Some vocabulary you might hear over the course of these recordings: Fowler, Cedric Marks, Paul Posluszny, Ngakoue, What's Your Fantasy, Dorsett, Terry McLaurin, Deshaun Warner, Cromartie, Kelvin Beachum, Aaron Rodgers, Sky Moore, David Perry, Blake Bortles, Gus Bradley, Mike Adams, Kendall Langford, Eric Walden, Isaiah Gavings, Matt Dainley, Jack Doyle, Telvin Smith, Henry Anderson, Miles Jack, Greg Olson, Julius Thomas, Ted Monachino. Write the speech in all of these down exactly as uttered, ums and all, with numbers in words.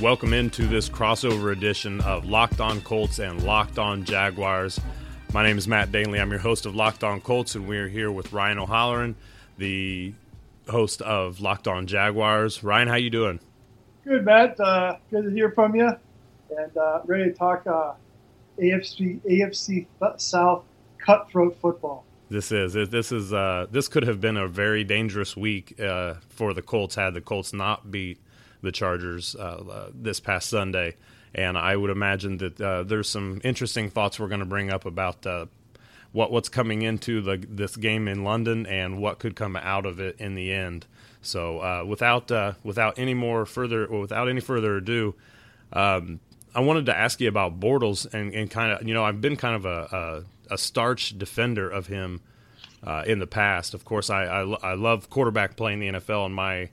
Welcome into this crossover edition of Locked On Colts and Locked On Jaguars. My name is Matt Dainley. I'm your host of Locked On Colts, and we're here with Ryan O'Halloran, the host of Locked On Jaguars. Ryan, how you doing? Good, Matt. Uh, good to hear from you, and uh, ready to talk uh, A F C A F C South cutthroat football. This is this is uh, this could have been a very dangerous week uh, for the Colts had the Colts not beat the Chargers uh, uh, this past Sunday, and I would imagine that uh, there's some interesting thoughts we're going to bring up about uh, what what's coming into the this game in London and what could come out of it in the end. So uh, without uh, without any more further without any further ado, um, I wanted to ask you about Bortles and, and kind of you know I've been kind of a a, a starch defender of him uh, in the past. Of course, I, I I love quarterback play in the N F L, and my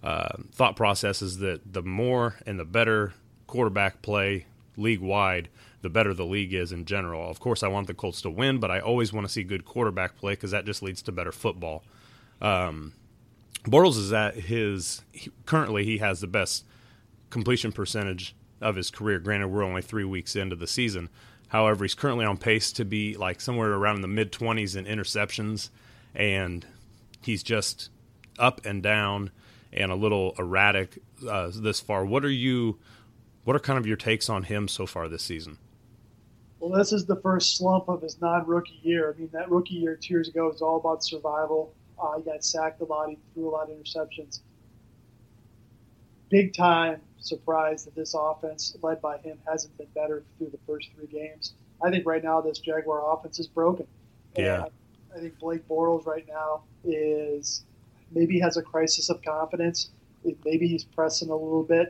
Uh, thought process is that the more and the better quarterback play league-wide, the better the league is in general. Of course, I want the Colts to win, but I always want to see good quarterback play because that just leads to better football. Um, Bortles is at his he, – currently he has the best completion percentage of his career. Granted, we're only three weeks into the season. However, he's currently on pace to be like somewhere around in the mid-twenties in interceptions, and he's just up and down and a little erratic uh, this far. What are you? What are kind of your takes on him so far this season? Well, this is the first slump of his non-rookie year. I mean, that rookie year two years ago was all about survival. Uh, he got sacked a lot. He threw a lot of interceptions. Big time surprise that this offense, led by him, hasn't been better through the first three games. I think right now this Jaguar offense is broken. And yeah. I, I think Blake Bortles right now is... maybe he has a crisis of confidence. Maybe he's pressing a little bit.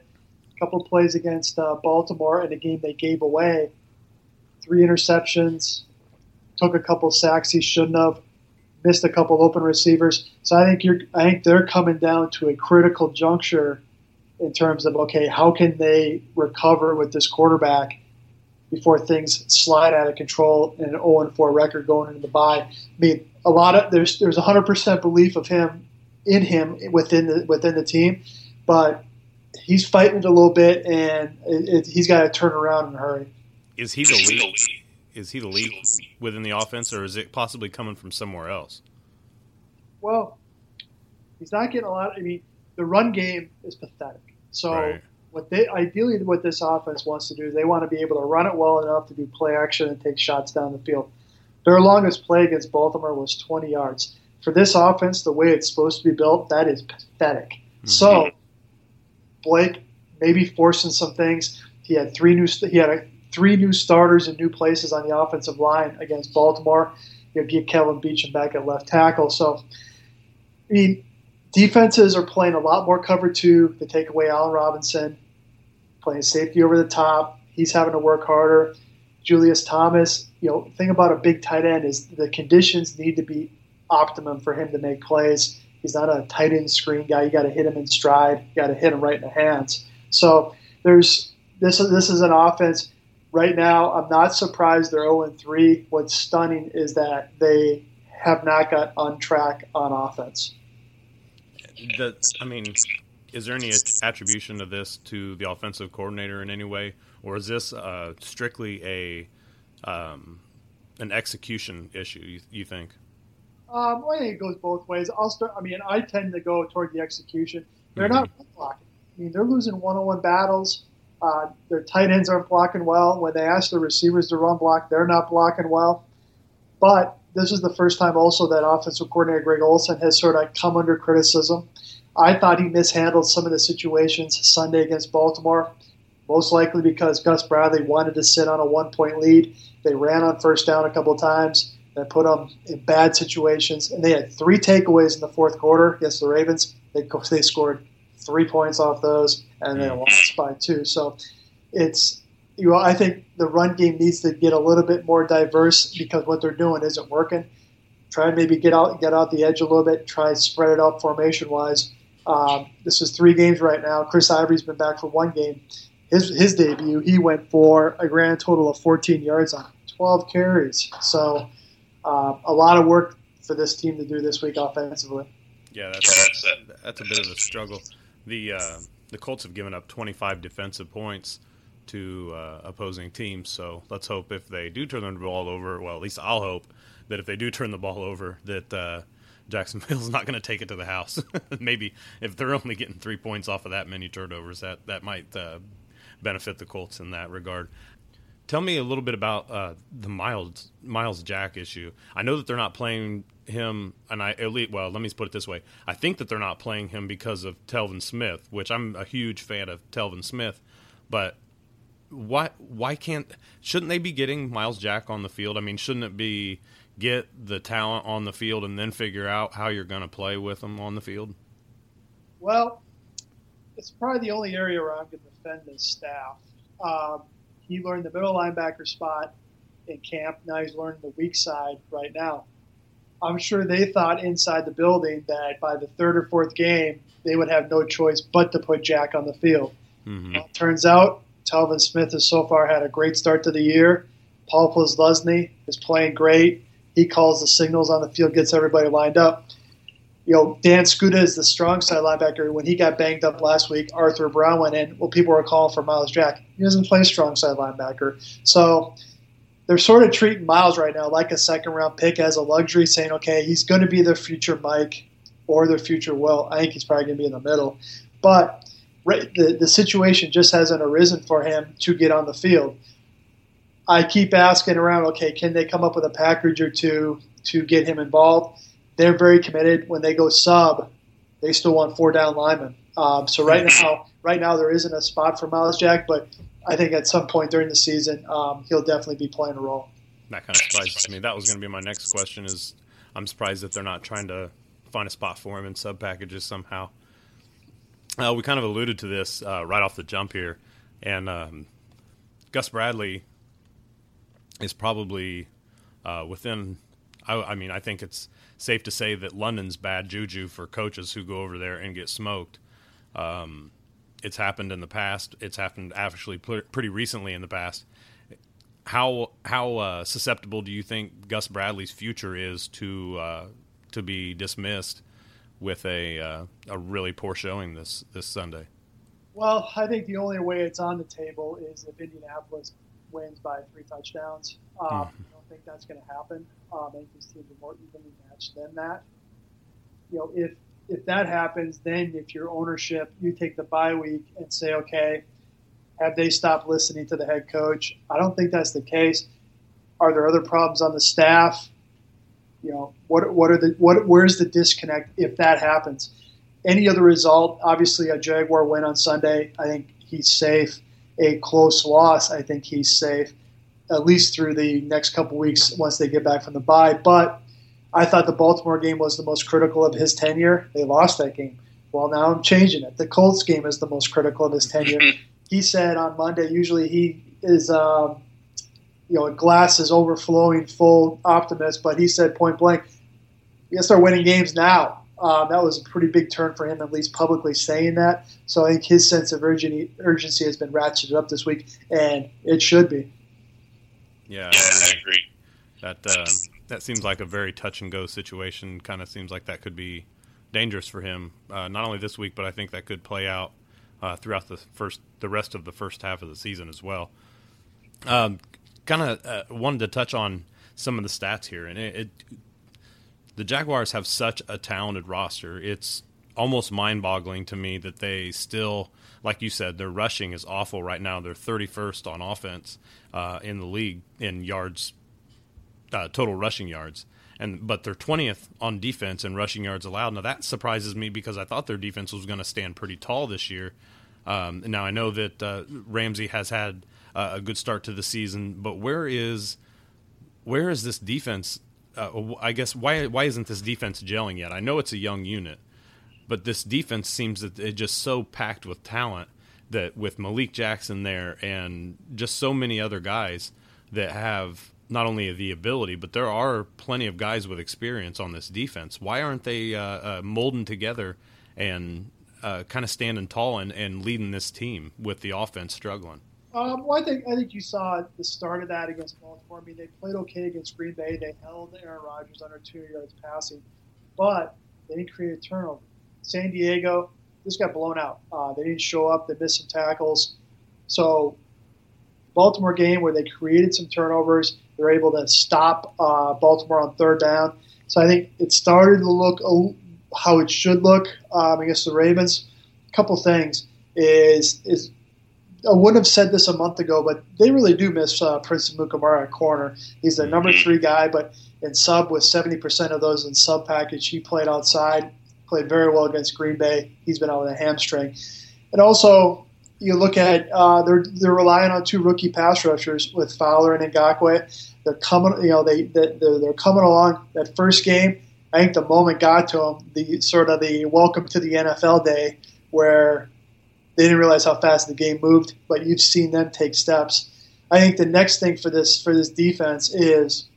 A couple of plays against uh, Baltimore in a game they gave away. Three interceptions. Took a couple sacks he shouldn't have. Missed a couple open receivers. So I think you're. I think they're coming down to a critical juncture in terms of, okay, how can they recover with this quarterback before things slide out of control and an oh and four record going into the bye? I mean, a lot of there's there's one hundred percent belief of him. in him within the within the team, but he's fighting it a little bit, and it, it, he's got to turn around in a hurry. Is he the lead? Is he the lead within the offense, or is it possibly coming from somewhere else? Well, he's not getting a lot. I mean, the run game is pathetic. So right. what they ideally what this offense wants to do is they want to be able to run it well enough to do play action and take shots down the field. Their longest play against Baltimore was twenty yards. For this offense, the way it's supposed to be built, that is pathetic. Mm-hmm. So, Blake maybe forcing some things. He had three new he had a, three new starters in new places on the offensive line against Baltimore. You get Kelvin Beachum back at left tackle. So, I mean, defenses are playing a lot more cover two. They take away Allen Robinson, playing safety over the top. He's having to work harder. Julius Thomas, you know, the thing about a big tight end is the conditions need to be optimum for him to make plays. He's not a tight end screen guy. You got to hit him in stride. You got to hit him right in the hands. So there's this. Is, this is an offense right now. I'm not surprised they're oh and three. What's stunning is that they have not got on track on offense. The, I mean, is there any attribution of this to the offensive coordinator in any way, or is this uh, strictly a um, an execution issue? You, you think? Um, I think it goes both ways. I'll start. I mean, I tend to go toward the execution. They're mm-hmm. not blocking. I mean, they're losing one-on-one battles. Uh, their tight ends aren't blocking well. When they ask their receivers to run block, they're not blocking well. But this is the first time also that offensive coordinator Greg Olson has sort of come under criticism. I thought he mishandled some of the situations Sunday against Baltimore, most likely because Gus Bradley wanted to sit on a one-point lead. They ran on first down a couple of times that put them in bad situations, and they had three takeaways in the fourth quarter against the Ravens. They they scored three points off those, and they lost by two. So it's you. I think the run game needs to get a little bit more diverse because what they're doing isn't working. Try and maybe get out get out the edge a little bit. Try and spread it out formation-wise. Um, this is three games right now. Chris Ivory's been back for one game. His his debut, he went for a grand total of fourteen yards on twelve carries. So uh, a lot of work for this team to do this week offensively. Yeah, that's that's a bit of a struggle. The uh, the Colts have given up twenty-five defensive points to uh, opposing teams. So let's hope if they do turn the ball over, well, at least I'll hope that if they do turn the ball over, that uh, Jacksonville's not going to take it to the house. Maybe if they're only getting three points off of that many turnovers, that that might uh, benefit the Colts in that regard. Tell me a little bit about uh, the Miles Miles Jack issue. I know that they're not playing him, and I elite. Well, let me put it this way: I think that they're not playing him because of Telvin Smith, which I'm a huge fan of Telvin Smith. But why? Why can't? Shouldn't they be getting Miles Jack on the field? I mean, shouldn't it be get the talent on the field and then figure out how you're going to play with them on the field? Well, it's probably the only area where I'm going to defend this staff. Um, he learned the middle linebacker spot in camp. Now he's learning the weak side right now. I'm sure they thought inside the building that by the third or fourth game, they would have no choice but to put Jack on the field. Mm-hmm. Well, it turns out Telvin Smith has so far had a great start to the year. Paul Posluszny is playing great. He calls the signals on the field, gets everybody lined up. You know, Dan Scuda is the strong side linebacker. When he got banged up last week, Arthur Brown went in. Well, people were calling for Miles Jack. He doesn't play strong side linebacker. So they're sort of treating Miles right now like a second-round pick as a luxury, saying, okay, he's going to be their future Mike or their future Will. I think he's probably going to be in the middle. But the, the situation just hasn't arisen for him to get on the field. I keep asking around, okay, can they come up with a package or two to get him involved? They're very committed. When they go sub, they still want four down linemen. Um, so right now, right now there isn't a spot for Miles Jack, but I think at some point during the season, um, he'll definitely be playing a role. That kind of surprises me. That was going to be my next question is I'm surprised that they're not trying to find a spot for him in sub packages somehow. Uh, we kind of alluded to this uh, right off the jump here. And um, Gus Bradley is probably uh, within I, I mean, I think it's safe to say that London's bad juju for coaches who go over there and get smoked. Um, it's happened in the past. It's happened actually pretty recently in the past. How how uh, susceptible do you think Gus Bradley's future is to uh, to be dismissed with a uh, a really poor showing this, this Sunday? Well, I think the only way it's on the table is if Indianapolis wins by three touchdowns. Um, mm. I don't think that's going to happen. Um, I think this team is more evenly matched than that. You know, if if that happens, then if your ownership, you take the bye week and say, okay, have they stopped listening to the head coach? I don't think that's the case. Are there other problems on the staff? You know, what what are the what where's the disconnect if that happens? Any other result? Obviously, a Jaguar win on Sunday. I think he's safe. A close loss, I think he's safe, at least through the next couple weeks once they get back from the bye. But I thought the Baltimore game was the most critical of his tenure. They lost that game. Well, now I'm changing it. The Colts game is the most critical of his tenure. He said on Monday, usually he is, um, you know, a glass is overflowing, full optimist, but he said point blank, we got to start winning games now. Um, that was a pretty big turn for him, at least publicly saying that. So I think his sense of urgency, urgency has been ratcheted up this week, and it should be. Yeah, I agree. That um, that seems like a very touch-and-go situation. Kind of seems like that could be dangerous for him, uh, not only this week, but I think that could play out uh, throughout the first, the rest of the first half of the season as well. Um, kind of uh, wanted to touch on some of the stats here, and it, it the Jaguars have such a talented roster. It's almost mind-boggling to me that they still, like you said, their rushing is awful right now. They're thirty-first on offense uh, in the league in yards, uh, total rushing yards. and but they're twentieth on defense in rushing yards allowed. Now, that surprises me because I thought their defense was going to stand pretty tall this year. Um, now, I know that uh, Ramsey has had uh, a good start to the season, but where is where is this defense? Uh, I guess, why why isn't this defense gelling yet? I know it's a young unit, but this defense seems that it's just so packed with talent that with Malik Jackson there and just so many other guys that have not only the ability, but there are plenty of guys with experience on this defense. Why aren't they uh, uh, molding together and uh, kind of standing tall and, and leading this team with the offense struggling? Um, well, I think I think you saw the start of that against Baltimore. I mean, they played okay against Green Bay. They held Aaron Rodgers under two yards passing, but they didn't create a turnover. San Diego just got blown out. Uh, they didn't show up. They missed some tackles. So Baltimore game where they created some turnovers, they're able to stop uh, Baltimore on third down. So I think it started to look how it should look um, against the Ravens. A couple things is is. I wouldn't have said this a month ago, but they really do miss uh, Prince Mookamara at corner. He's their number three guy, but in sub with seventy percent of those in sub package, he played outside, played very well against Green Bay. He's been out with a hamstring. And also, you look at uh, they're they're relying on two rookie pass rushers with Fowler and Ngakoue. They're coming, you know, they they're, they're coming along. That first game, I think the moment got to them, the sort of the welcome to the N F L day where they didn't realize how fast the game moved, but you've seen them take steps. I think the next thing for this for this defense is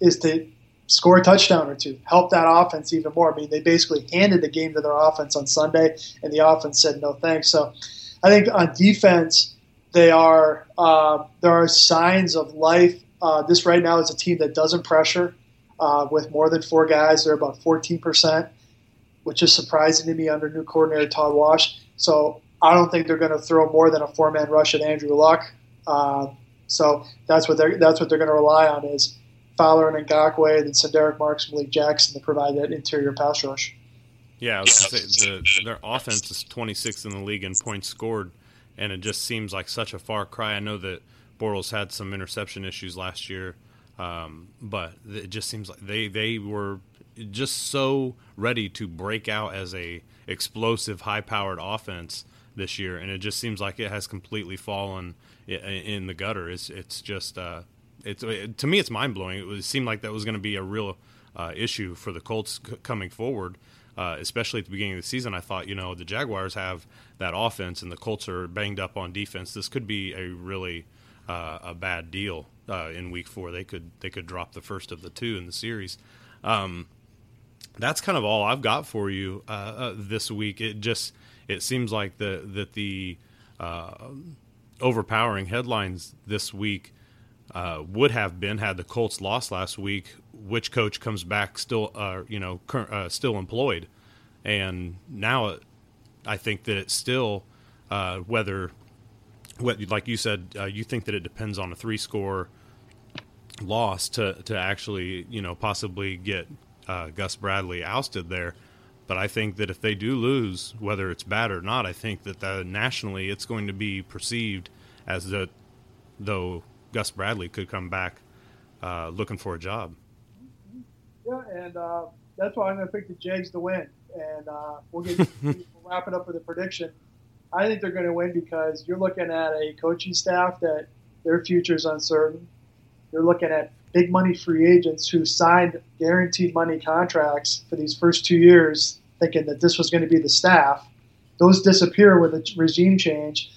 is to score a touchdown or two, help that offense even more. I mean, they basically handed the game to their offense on Sunday, and the offense said no thanks. So I think on defense, they are uh, there are signs of life. Uh, this right now is a team that doesn't pressure uh, with more than four guys. They're about fourteen percent, which is surprising to me under new coordinator Todd Wash. So I don't think they're going to throw more than a four-man rush at Andrew Luck. Uh, so that's what they're that's what they're going to rely on is Fowler and Ngakoue, and then Cedric Marks, Malik Jackson to provide that interior pass rush. Yeah, I was gonna say, the, their offense is twenty-sixth in the league in points scored, and it just seems like such a far cry. I know that Bortles had some interception issues last year, um, but it just seems like they they were just so ready to break out as a explosive, high-powered offense this year, and it just seems like it has completely fallen in the gutter. It's it's just uh, it's it, to me it's mind blowing. It, it seemed like that was going to be a real uh, issue for the Colts c- coming forward, uh, especially at the beginning of the season. I thought, you know, the Jaguars have that offense, and the Colts are banged up on defense. This could be a really uh, a bad deal uh, in Week Four. They could they could drop the first of the two in the series. Um, that's kind of all I've got for you uh, uh, this week. It just It seems like the that the uh, overpowering headlines this week uh, would have been had the Colts lost last week. Which coach comes back still, uh, you know, cur- uh, still employed? And now it, I think that it's still uh, whether, what like you said, uh, you think that it depends on a three-score loss to to actually, you know, possibly get uh, Gus Bradley ousted there. But I think that if they do lose, whether it's bad or not, I think that the, nationally it's going to be perceived as that though Gus Bradley could come back uh, looking for a job. Yeah, and uh, that's why I'm going to pick the Jags to win. And uh, we'll, get, we'll wrap it up with a prediction. I think they're going to win because you're looking at a coaching staff that their future is uncertain. You're looking at big money free agents who signed guaranteed money contracts for these first two years thinking that this was going to be the staff. Those disappear with a regime change.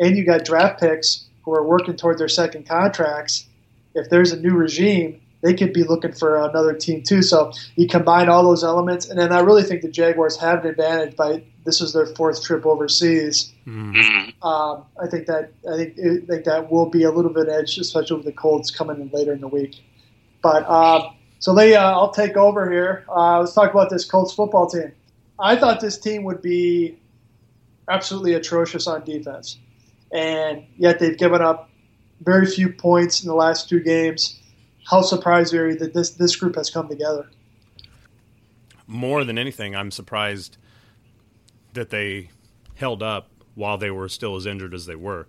And you got draft picks who are working toward their second contracts. If there's a new regime, they could be looking for another team too. So you combine all those elements. And then I really think the Jaguars have an advantage by this is their fourth trip overseas. Mm-hmm. Um, I think that I think, I think that will be a little bit edge, especially with the Colts coming in later in the week. But uh, so, Lee, uh, I'll take over here. Uh, let's talk about this Colts football team. I thought this team would be absolutely atrocious on defense, and yet they've given up very few points in the last two games. How surprised are you that this this group has come together? More than anything, I'm surprised that they held up while they were still as injured as they were.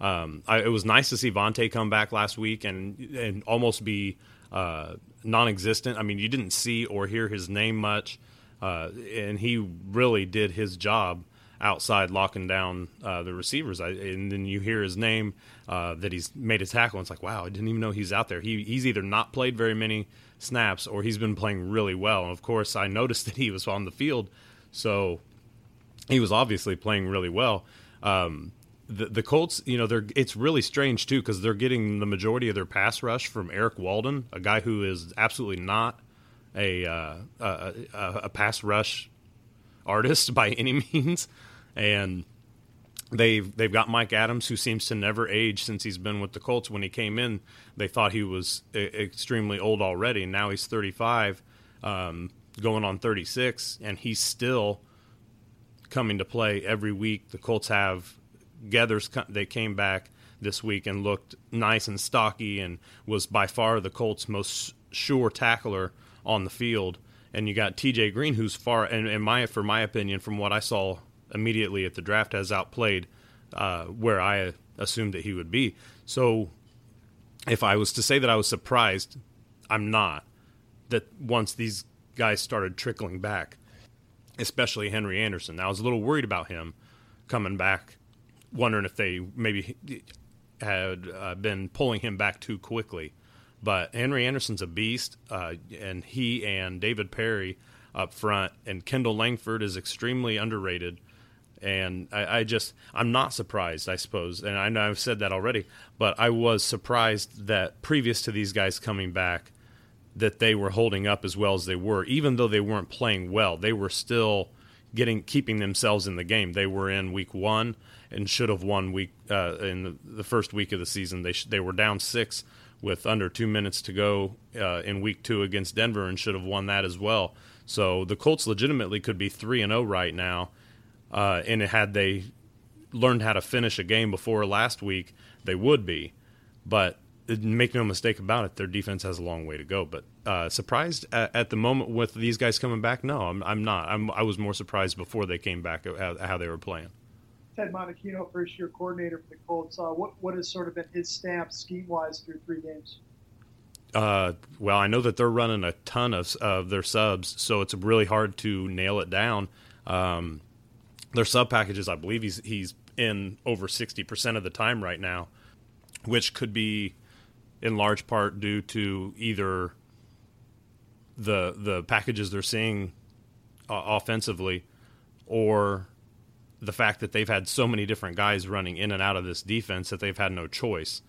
Um, I, it was nice to see Vontae come back last week and and almost be uh, non-existent. I mean, you didn't see or hear his name much, uh, and he really did his job outside locking down uh, the receivers. I, and then you hear his name uh, that he's made a tackle, and it's like, wow, I didn't even know he's out there. He He's either not played very many snaps or he's been playing really well. And, of course, I noticed that he was on the field, so he was obviously playing really well. Um, the, the Colts, you know, they're it's really strange, too, because they're getting the majority of their pass rush from Eric Walden, a guy who is absolutely not a, uh, a, a, a pass rush artist by any means. And they've they've got Mike Adams, who seems to never age since he's been with the Colts. When he came in, they thought he was extremely old already. Now he's thirty-five, um, going on thirty-six, and he's still coming to play every week. The Colts have Gathers. They came back this week and looked nice and stocky and was by far the Colts' most sure tackler on the field. And you got T J Green, who's far, and, and my, for my opinion, from what I saw immediately at the draft, has outplayed uh, where I assumed that he would be. So if I was to say that I was surprised, I'm not, that once these guys started trickling back, especially Henry Anderson. I was a little worried about him coming back, wondering if they maybe had uh, been pulling him back too quickly. But Henry Anderson's a beast, uh, and he and David Perry up front, and Kendall Langford is extremely underrated. And I, I just – I'm not surprised, I suppose, and I know I've said that already, but I was surprised that previous to these guys coming back, that they were holding up as well as they were. Even though they weren't playing well, they were still getting keeping themselves in the game. They were in week one and should have won week uh, in the, the first week of the season. They sh- they were down six with under two minutes to go uh, in week two against Denver and should have won that as well. So the Colts legitimately could be three and oh right now, uh, and had they learned how to finish a game before last week, they would be. But make no mistake about it, their defense has a long way to go. But uh, surprised at, at the moment with these guys coming back? No, I'm, I'm not. I'm, I was more surprised before they came back at how, how they were playing. Ted Monachino, first-year coordinator for the Colts. Uh, what what has sort of been his stamp scheme-wise through three games? Uh, well, I know that they're running a ton of, of their subs, so it's really hard to nail it down. Um, their sub packages, I believe he's he's in over sixty percent of the time right now, which could be in large part due to either the the packages they're seeing uh, offensively, or the fact that they've had so many different guys running in and out of this defense that they've had no choice,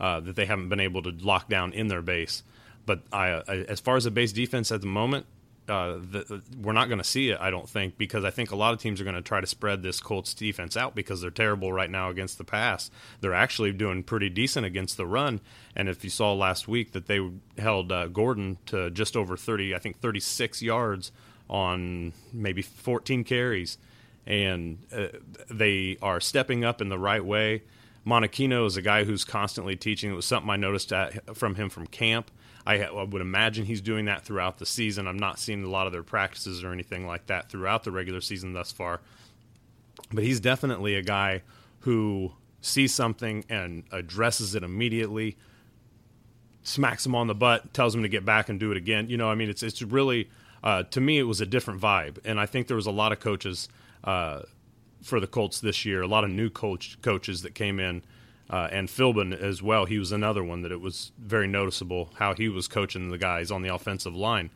uh, that they haven't been able to lock down in their base. But I, I, as far as the base defense at the moment, uh, the, we're not going to see it, I don't think, because I think a lot of teams are going to try to spread this Colts defense out because they're terrible right now against the pass. They're actually doing pretty decent against the run, and if you saw last week that they held uh, Gordon to just over thirty, I think thirty-six yards on maybe fourteen carries, and uh, they are stepping up in the right way. Monachino is a guy who's constantly teaching. It was something I noticed at, from him from camp. I would imagine he's doing that throughout the season. I'm not seeing a lot of their practices or anything like that throughout the regular season thus far. But he's definitely a guy who sees something and addresses it immediately, smacks him on the butt, tells him to get back and do it again. You know, I mean, it's it's really, uh, to me, it was a different vibe. And I think there was a lot of coaches uh, for the Colts this year, a lot of new coach coaches that came in. Uh, and Philbin as well, he was another one that it was very noticeable how he was coaching the guys on the offensive line,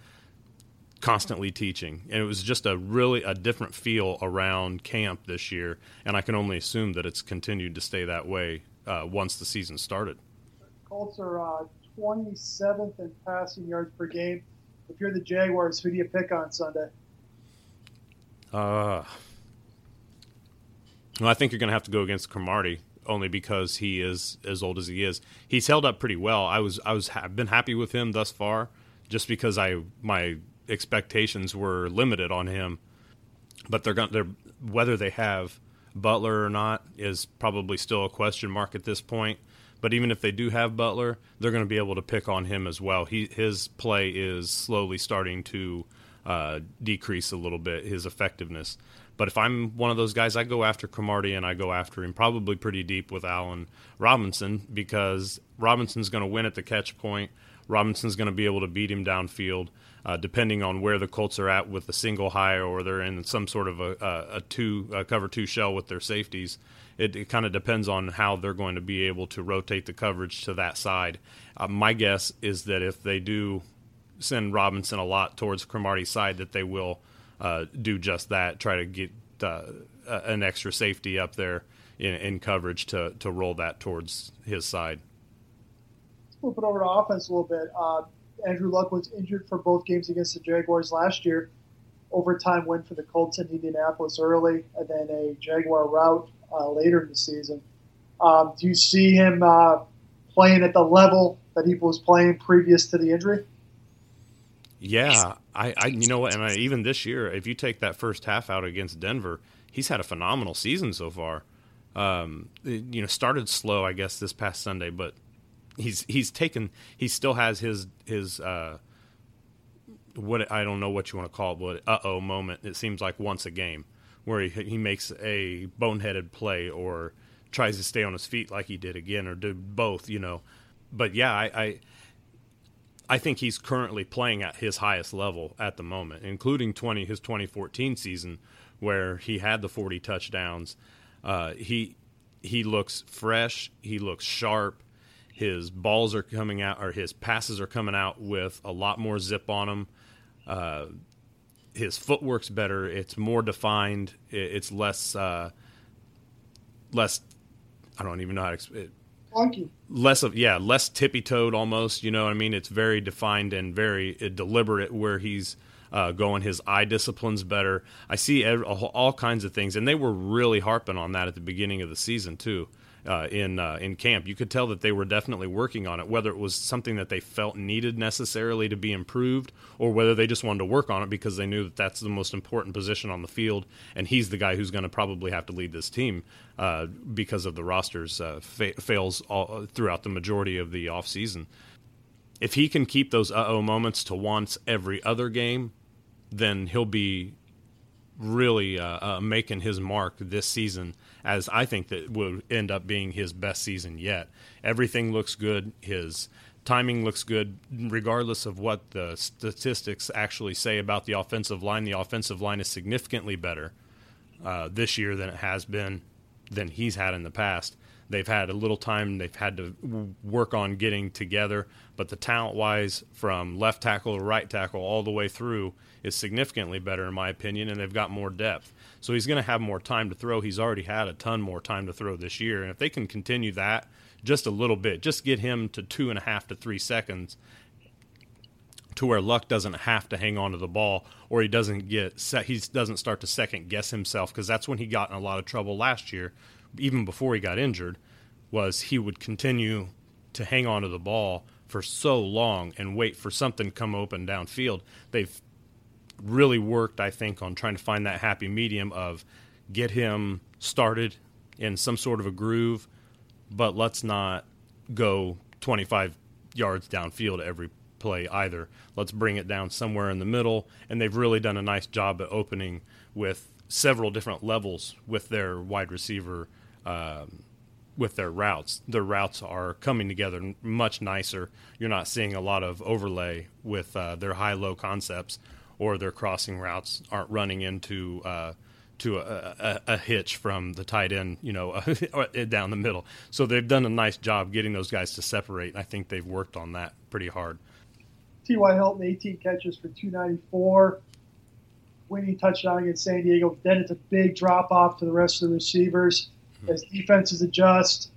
constantly teaching. And it was just a really a different feel around camp this year, and I can only assume that it's continued to stay that way uh, once the season started. Colts are uh, twenty-seventh in passing yards per game. If you're the Jaguars, who do you pick on Sunday? Uh, well, I think you're going to have to go against Cromartie, only because he is as old as he is. He's held up pretty well. I was I was I've been happy with him thus far, just because I my expectations were limited on him. But they're going they're whether they have Butler or not is probably still a question mark at this point. But even if they do have Butler, they're going to be able to pick on him as well. He his play is slowly starting to uh, decrease a little bit, his effectiveness. But if I'm one of those guys, I go after Cromartie, and I go after him probably pretty deep with Allen Robinson, because Robinson's going to win at the catch point. Robinson's going to be able to beat him downfield, uh, depending on where the Colts are at with the single high or they're in some sort of a, a, a two a cover two shell with their safeties. It, it kind of depends on how they're going to be able to rotate the coverage to that side. Uh, my guess is that if they do send Robinson a lot towards Cromartie's side, that they will uh, do just that, try to get uh, an extra safety up there in, in coverage to, to roll that towards his side. We'll flip it over to offense a little bit. Uh, Andrew Luck was injured for both games against the Jaguars last year. Overtime win for the Colts in Indianapolis early, and then a Jaguar rout uh, later in the season. Um, do you see him uh, playing at the level that he was playing previous to the injury? Yeah, I, I you know what, and I, even this year, if you take that first half out against Denver, he's had a phenomenal season so far. Um, it, you know, started slow, I guess, this past Sunday, but he's he's taken. He still has his his uh, what I don't know what you want to call it, but uh oh moment. It seems like once a game where he he makes a boneheaded play or tries to stay on his feet like he did again, or do both, you know. But yeah, I. I I think he's currently playing at his highest level at the moment, including twenty his twenty fourteen season where he had the forty touchdowns. Uh, he he looks fresh. He looks sharp. His balls are coming out, or his passes are coming out with a lot more zip on them. Uh, his footwork's better. It's more defined. It's less uh, less. I don't even know how to explain it. Funky. Less of yeah, less tippy-toed almost. You know what I mean? It's very defined and very deliberate where he's uh, going. His eye discipline's better. I see every, all kinds of things, and they were really harping on that at the beginning of the season too. Uh, in uh, in camp, you could tell that they were definitely working on it. Whether it was something that they felt needed necessarily to be improved, or whether they just wanted to work on it because they knew that that's the most important position on the field, and he's the guy who's going to probably have to lead this team uh, because of the roster's uh, fa- fails all, throughout the majority of the offseason. If he can keep those uh-oh moments to once every other game, then he'll be really uh, uh, making his mark this season, as I think that will end up being his best season yet. Everything looks good. His timing looks good, regardless of what the statistics actually say about the offensive line. The offensive line is significantly better uh, this year than it has been, than he's had in the past. They've had a little time they've had to work on getting together, but the talent-wise from left tackle to right tackle all the way through is significantly better, in my opinion, and they've got more depth. So he's going to have more time to throw. He's already had a ton more time to throw this year, and if they can continue that just a little bit, just get him to two and a half to three seconds to where Luck doesn't have to hang on to the ball, or he doesn't get he doesn't start to second-guess himself, because that's when he got in a lot of trouble last year, even before he got injured, was he would continue to hang on to the ball for so long and wait for something to come open downfield. They've really worked, I think, on trying to find that happy medium of get him started in some sort of a groove, but let's not go twenty-five yards downfield every play either. Let's bring it down somewhere in the middle, and they've really done a nice job at opening with several different levels with their wide receiver, um, with their routes. Their routes are coming together much nicer. You're not seeing a lot of overlay with uh, their high-low concepts, or their crossing routes aren't running into uh, to a, a, a hitch from the tight end, you know, down the middle. So they've done a nice job getting those guys to separate. I think they've worked on that pretty hard. T Y. Hilton, eighteen catches for two ninety-four. Winning touchdown against San Diego. Then it's a big drop-off to the rest of the receivers mm-hmm. as defenses adjust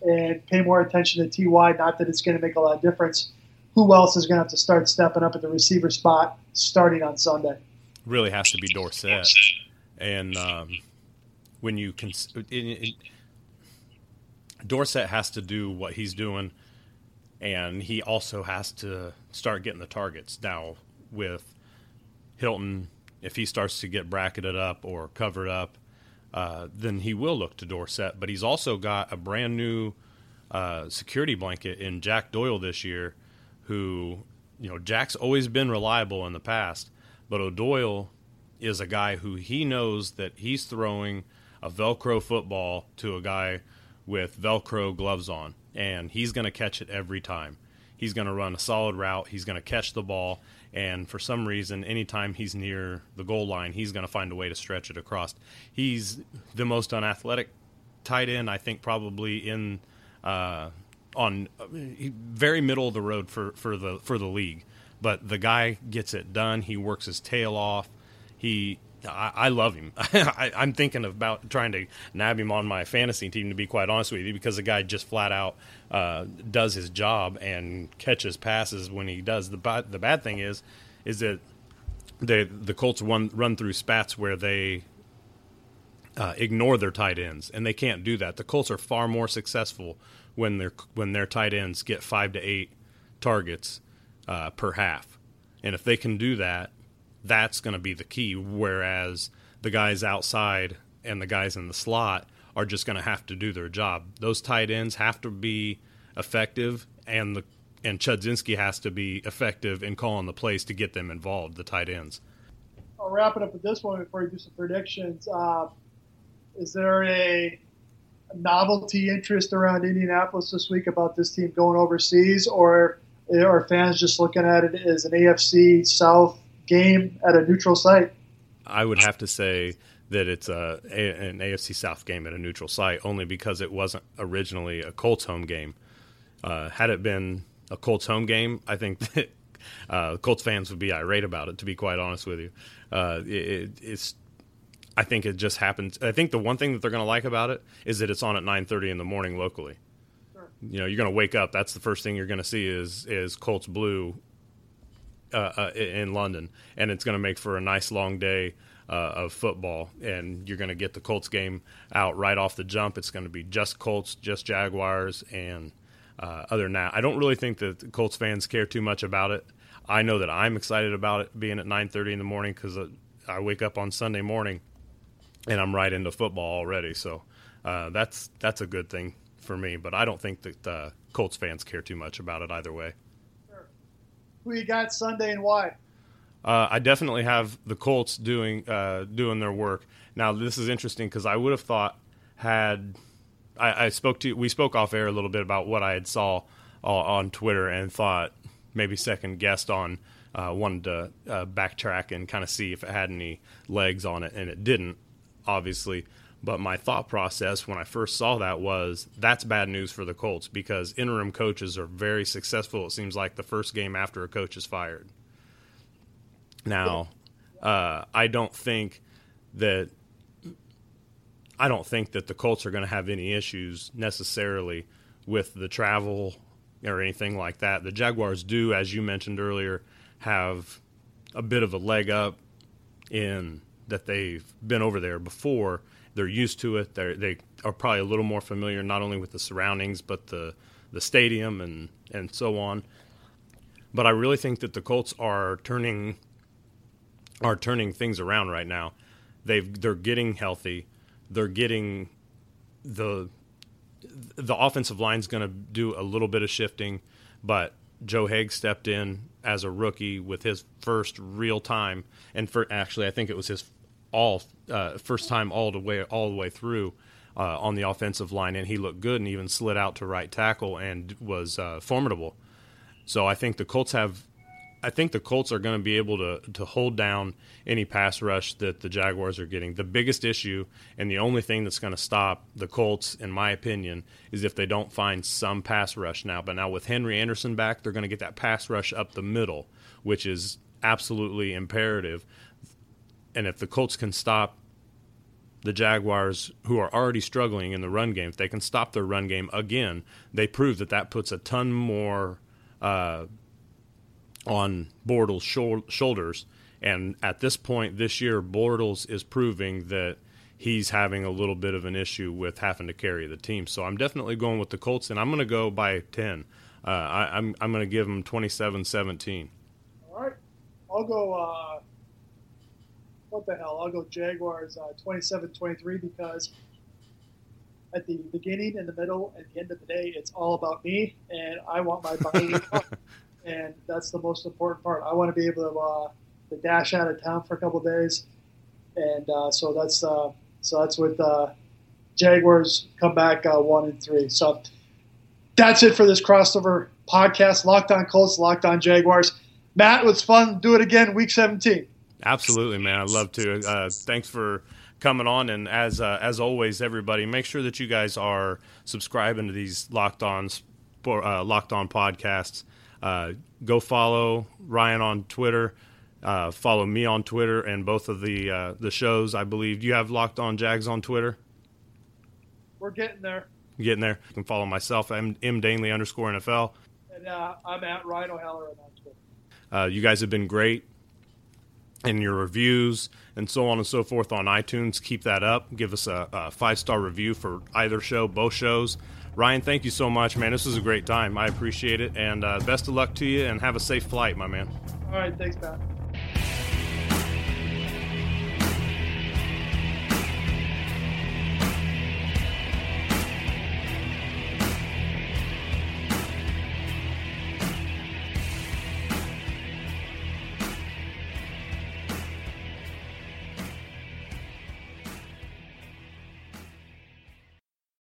and pay more attention to T Y. Not that it's going to make a lot of difference. Who else is going to have to start stepping up at the receiver spot starting on Sunday? Really has to be Dorsett. And um, when you cons- – Dorsett has to do what he's doing, and he also has to start getting the targets. Now, with Hilton – if he starts to get bracketed up or covered up, uh, then he will look to Dorsett. But he's also got a brand-new uh, security blanket in Jack Doyle this year, who, you know, Jack's always been reliable in the past, but O'Doyle is a guy who he knows that he's throwing a Velcro football to a guy with Velcro gloves on, and he's going to catch it every time. he's going to run a solid route, he's going to catch the ball, and for some reason, anytime he's near the goal line, he's going to find a way to stretch it across. He's the most unathletic tight end, I think, probably in uh, on very middle of the road for, for the for the league. But the guy gets it done. He works his tail off. He, I, I love him. I, I'm thinking about trying to nab him on my fantasy team, to be quite honest with you, because the guy just flat out uh, does his job and catches passes when he does. The bad, the bad thing is, is that they, the Colts run, run through spats where they uh, ignore their tight ends, and they can't do that. The Colts are far more successful when their when their tight ends get five to eight targets Uh, per half. And if they can do that, that's going to be the key, whereas the guys outside and the guys in the slot are just going to have to do their job. Those tight ends have to be effective, and the and Chudzinski has to be effective in calling the plays to get them involved, the tight ends. I'll wrap it up with this one before we do some predictions. Uh, is there a novelty interest around Indianapolis this week about this team going overseas, or – are fans just looking at it as an A F C South game at a neutral site? I would have to say that it's a, a, an A F C South game at a neutral site, only because it wasn't originally a Colts home game. Uh, had it been a Colts home game, I think that uh, Colts fans would be irate about it, to be quite honest with you. Uh, it, it's, I think it just happens. I think the one thing that they're going to like about it is that it's on at nine thirty in the morning locally. You know, you're going to wake up. That's the first thing you're going to see is is Colts blue uh, uh, in London, and it's going to make for a nice long day uh, of football. And you're going to get the Colts game out right off the jump. It's going to be just Colts, just Jaguars, and uh, other than that, I don't really think that Colts fans care too much about it. I know that I'm excited about it being at nine thirty in the morning because I wake up on Sunday morning and I'm right into football already. So uh, that's that's a good thing for me, but I don't think that the uh, Colts fans care too much about it either way. Sure. Who you got Sunday and why? Uh, I definitely have the Colts doing uh, doing their work. Now this is interesting because I would have thought had I, I spoke to we spoke off air a little bit about what I had saw uh, on Twitter and thought maybe second guessed on uh, wanted to uh, backtrack and kind of see if it had any legs on it, and it didn't, obviously. But my thought process when I first saw that was that's bad news for the Colts because interim coaches are very successful, it seems like, the first game after a coach is fired. Now, uh, I don't think that I don't think that the Colts are going to have any issues necessarily with the travel or anything like that. The Jaguars do, as you mentioned earlier, have a bit of a leg up in that they've been over there before. They're used to it. They they are probably a little more familiar, not only with the surroundings, but the, the stadium and, and so on. But I really think that the Colts are turning are turning things around right now. They've they're getting healthy. They're getting the the offensive line's going to do a little bit of shifting, but Joe Haig stepped in as a rookie with his first real time, and for actually I think it was his all uh, first time all the way all the way through uh, on the offensive line, and he looked good and even slid out to right tackle and was uh, formidable. So I think the Colts have I think the Colts are going to be able to to hold down any pass rush that the Jaguars are getting. The biggest issue and the only thing that's going to stop the Colts, in my opinion, is if they don't find some pass rush now. But now with Henry Anderson back, they're going to get that pass rush up the middle, which is absolutely imperative. And if the Colts can stop the Jaguars, who are already struggling in the run game, if they can stop their run game again, they prove that that puts a ton more uh, on Bortles' shou- shoulders. And at this point this year, Bortles is proving that he's having a little bit of an issue with having to carry the team. So I'm definitely going with the Colts, and I'm going to go by ten. Uh, I, I'm I'm going to give them twenty-seven seventeen. All right. I'll go uh... – What the hell? I'll go Jaguars uh, twenty-seven twenty-three because at the beginning, in the middle, and the end of the day, it's all about me, and I want my body up, and that's the most important part. I want to be able to, uh, to dash out of town for a couple of days, and uh, so that's uh, so that's with uh, Jaguars come back uh, one and three. So that's it for this crossover podcast, Locked On Colts, Locked On Jaguars. Matt, it was fun. Do it again, Week seventeen. Absolutely, man. I'd love to. Uh, thanks for coming on. And as uh, as always, everybody, make sure that you guys are subscribing to these Locked On, uh, Locked On podcasts. Uh, go follow Ryan on Twitter. Uh, follow me on Twitter and both of the uh, the shows, I believe. Do you have Locked On Jags on Twitter? We're getting there. Getting there. You can follow myself, I'm mdainley underscore N F L. And uh, I'm at Ryan O'Halloran on Twitter. Uh, you guys have been great in your reviews and so on and so forth on iTunes. Keep that up. Give us a, a five-star review for either show, both shows. Ryan, thank you so much, man. This was a great time. I appreciate it. And uh, best of luck to you and have a safe flight, my man. All right. Thanks, Pat.